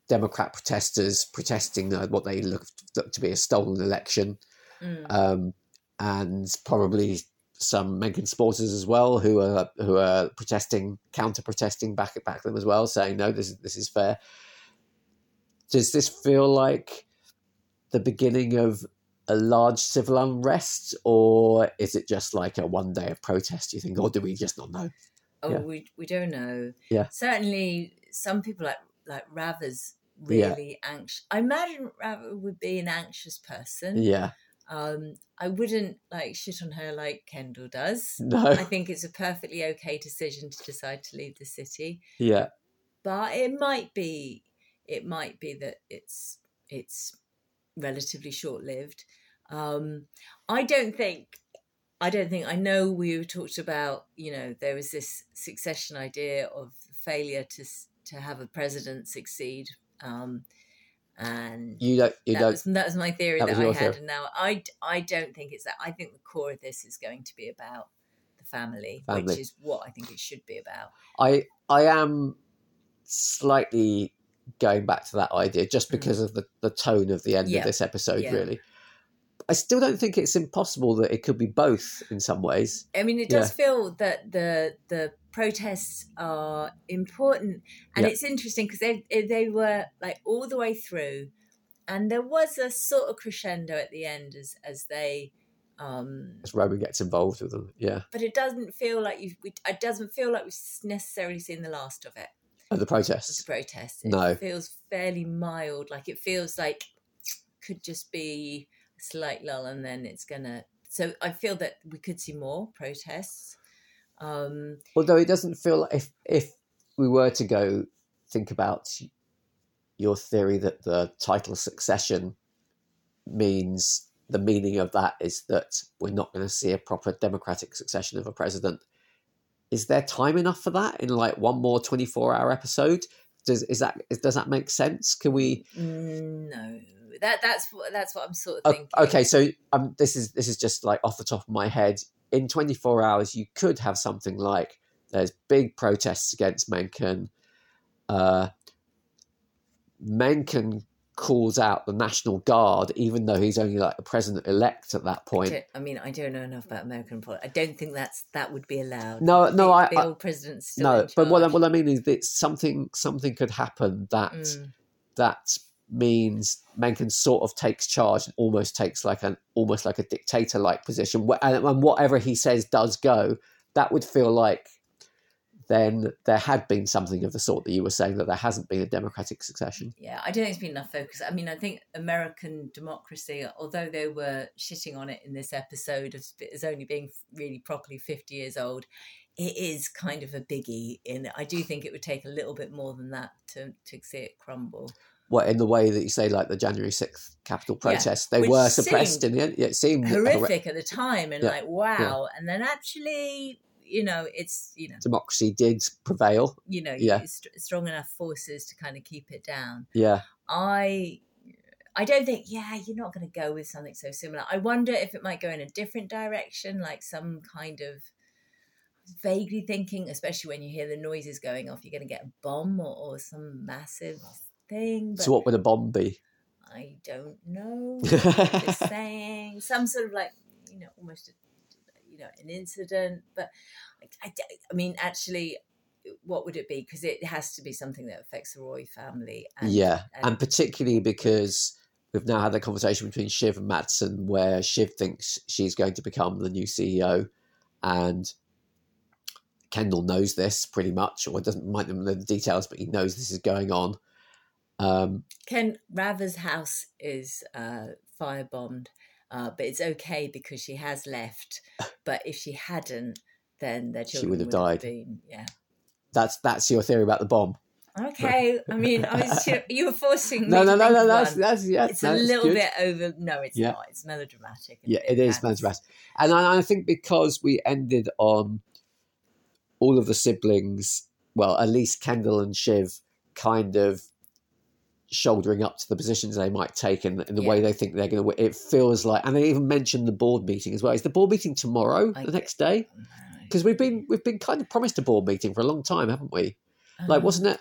Democrat protesters protesting uh, what they look, look to be a stolen election, mm. um, and probably some Mencken supporters as well who are who are protesting, counter protesting back at back them as well, saying no, this this is fair. Does this feel like the beginning of a large civil unrest, or is it just like a one day of protest, do you think, or do we just not know? Oh, yeah. we we don't know. Yeah. Certainly some people like like Rava's really yeah. anxious. I imagine Rava would be an anxious person. Yeah. Um, I wouldn't like shit on her like Kendall does. No. I think it's a perfectly okay decision to decide to leave the city. Yeah. But it might be it might be that it's it's relatively short-lived. Um, I don't think, I don't think, I know we talked about, you know, there was this succession idea of failure to to have a president succeed. Um, and you don't, you that, don't, was, that was my theory that, that I had. Theory. And now I, I don't think it's that. I think the core of this is going to be about the family, family. which is what I think it should be about. I, I am slightly going back to that idea just because mm. of the, the tone of the end yeah. of this episode, yeah. really. I still don't think it's impossible that it could be both in some ways. I mean, it does yeah. feel that the the protests are important, and yeah. it's interesting because they they were like all the way through, and there was a sort of crescendo at the end as as they um as Roman gets involved with them. Yeah, but it doesn't feel like you. It doesn't feel like we've necessarily seen the last of it. Of the protests. Of the protests. It no. feels fairly mild. Like it feels like it could just be a slight lull and then it's going to... So I feel that we could see more protests. Um, Although it doesn't feel like... If, if we were to go think about your theory that the title Succession means... The meaning of that is that we're not going to see a proper democratic succession of a president. Is there time enough for that in like one more twenty-four hour episode? Does is that is, does that make sense? Can we? No, that that's that's what I'm sort of thinking. Okay, so um, this is this is just like off the top of my head. In twenty-four hours, you could have something like there's big protests against Mencken. Uh, Mencken calls out the National Guard, even though he's only like the president-elect at that point. I, I mean, I don't know enough about American politics. I don't think that's that would be allowed. No, no, the, I. The old president's still no, in charge. But what I, what I mean is that something something could happen that mm. that means Mencken sort of takes charge and almost takes like an almost like a dictator-like position, and, and whatever he says does go. That would feel like then there had been something of the sort that you were saying, that there hasn't been a democratic succession. Yeah, I don't think it's been enough focus. I mean, I think American democracy, although they were shitting on it in this episode as only being really properly fifty years old, it is kind of a biggie. And I do think it would take a little bit more than that to, to see it crumble. Well, in the way that you say, like the January sixth Capitol protests, yeah, they were suppressed in the end. Yeah, it seemed horrific hor- at the time and yeah, like, wow. Yeah. And then actually... You know, it's, you know... Democracy did prevail. You know, yeah. st- strong enough forces to kind of keep it down. Yeah. I I don't think, yeah, you're not going to go with something so similar. I wonder if it might go in a different direction, like some kind of vaguely thinking, especially when you hear the noises going off, you're going to get a bomb or, or some massive thing. But... So what would a bomb be? I don't know. I'm just saying. Some sort of like, you know, almost... A, you know, an incident, but I, I, I mean, actually, what would it be? Because it has to be something that affects the Roy family. And, yeah, and, and particularly because we've now had that conversation between Shiv and Mattson where Shiv thinks she's going to become the new C E O, and Kendall knows this pretty much, or doesn't might not know the details, but he knows this is going on. Um, Ken Rava's house is uh, firebombed. Uh, but it's okay because she has left. But if she hadn't, then their children she would have died. Been, yeah, that's that's your theory about the bomb. Okay, I mean, I was you were forcing me. No, no, to no, no. That's that's yeah. It's that's a little good. bit over. No, it's yeah. not. It's melodramatic. Yeah, it, it is melodramatic. And I, I think because we ended on all of the siblings, well, at least Kendall and Shiv, kind of shouldering up to the positions they might take and, and the yeah. way they think they're going to win. It feels like, and they even mentioned the board meeting as well. Is the board meeting tomorrow, I the next day? Because we've been we've been kind of promised a board meeting for a long time, haven't we? Um, like, wasn't it?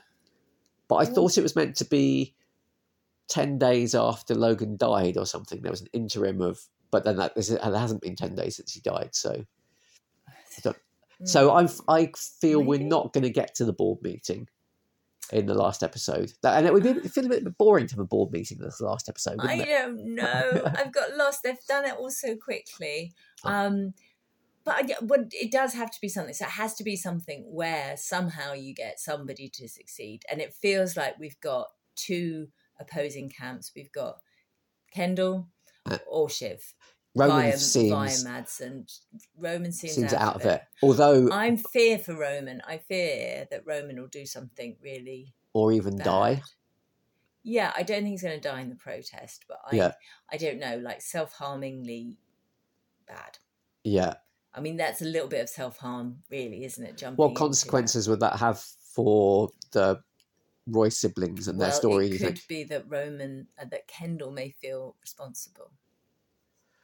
But I thought it was meant to be ten days after Logan died or something. There was an interim of, but then that, this is, and it hasn't been ten days since he died. So, so, so I'm I feel Maybe. we're not going to get to the board meeting in the last episode, and it would be feel a bit boring to have a board meeting in this last episode. I it? don't know. I've got lost. They've done it all so quickly, um, but I, but it does have to be something. So it has to be something where somehow you get somebody to succeed, and it feels like we've got two opposing camps. We've got Kendall or Shiv. Roman via, seems via Mattson. Roman seems, seems out, out of it. it. Although I'm fear for Roman. I fear that Roman will do something really, or even bad. die. Yeah, I don't think he's going to die in the protest, but I, yeah. I don't know, like self-harmingly bad. Yeah, I mean that's a little bit of self-harm, really, isn't it? Jumping. What consequences would that have for the Roy siblings and well, their story? It you could think? be that Roman, uh, that Kendall may feel responsible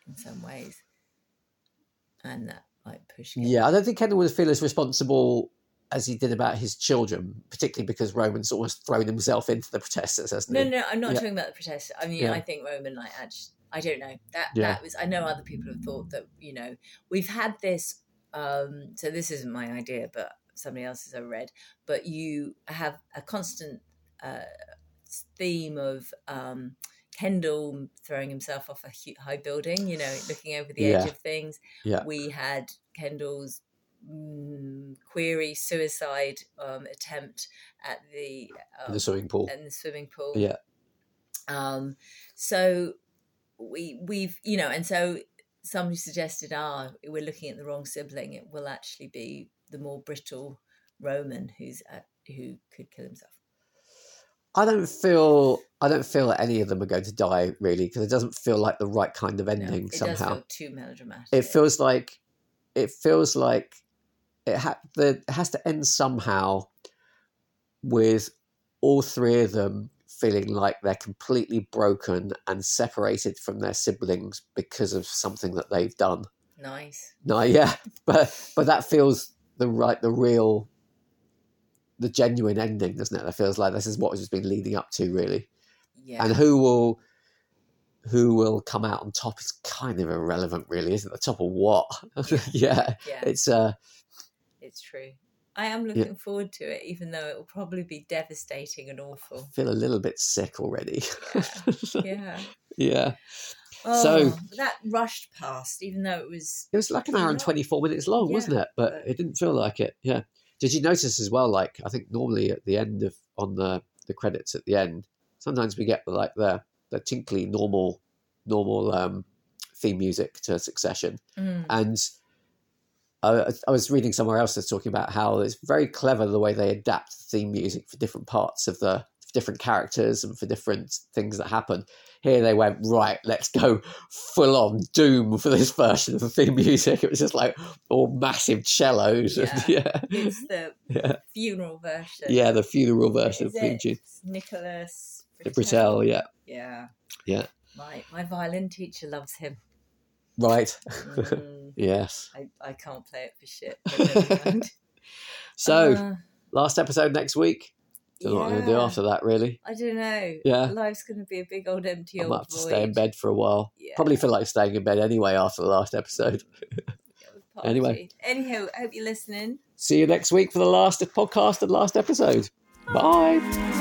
in some ways, and that might push him. Yeah, I don't think Kendall would feel as responsible as he did about his children, particularly because Roman's almost thrown himself into the protesters, hasn't no, he? No, no, I'm not yeah. talking about the protesters. I mean, yeah. I think Roman, like, actually, I don't know. That yeah. that was, I know other people have thought that, you know, we've had this, um, so this isn't my idea, but somebody else's I read, but you have a constant uh, theme of um, Kendall throwing himself off a high building, you know, looking over the yeah. edge of things. Yeah. We had Kendall's mm, query suicide um, attempt at the um, the swimming pool. And the swimming pool. Yeah. Um. So we we've you know, and so somebody suggested, ah, we're looking at the wrong sibling. It will actually be the more brittle Roman who's at, who could kill himself. I don't feel I don't feel that any of them are going to die, really, because it doesn't feel like the right kind of ending. No, it somehow. It does feel too melodramatic. It feels like it feels like it, ha- the, it has to end somehow with all three of them feeling like they're completely broken and separated from their siblings because of something that they've done. Nice. No, yeah, but but that feels the right, the real. the genuine ending, doesn't it? That feels like this is what it's been leading up to, really. Yeah. And who will who will come out on top is kind of irrelevant, really, isn't it? The top of what? Yeah. yeah. yeah. It's uh It's true. I am looking yeah. forward to it, even though it will probably be devastating and awful. I feel a little bit sick already. Yeah. yeah. yeah. Oh, so that rushed past, even though it was It was like an hour and twenty-four minutes long, yeah, wasn't it? But, but it didn't feel like it. Yeah. Did you notice as well, like, I think normally at the end of, on the, the credits at the end, sometimes we get, like, the, the tinkly normal normal um, theme music to Succession. Mm. And I, I was reading somewhere else that's talking about how it's very clever the way they adapt the theme music for different parts of the, for different characters and for different things that happen. Here they went, right, let's go full on doom for this version of the theme music. It was just like all massive cellos. Yeah, and, yeah. It's the yeah. funeral version. Yeah, the funeral version Is of theme tune. Nicholas Britell, yeah. Yeah. Yeah. My, my violin teacher loves him. Right. Mm, yes. I, I can't play it for shit. But never mind. So, uh, last episode next week. Don't know yeah. what I'm going to do after that, really. I don't know. Yeah. Life's going to be a big old empty I old void. I might have to void. stay in bed for a while. Yeah. Probably feel like staying in bed anyway after the last episode. anyway. Anyhow, I hope you're listening. See you next week for the last podcast and last episode. Bye. Bye.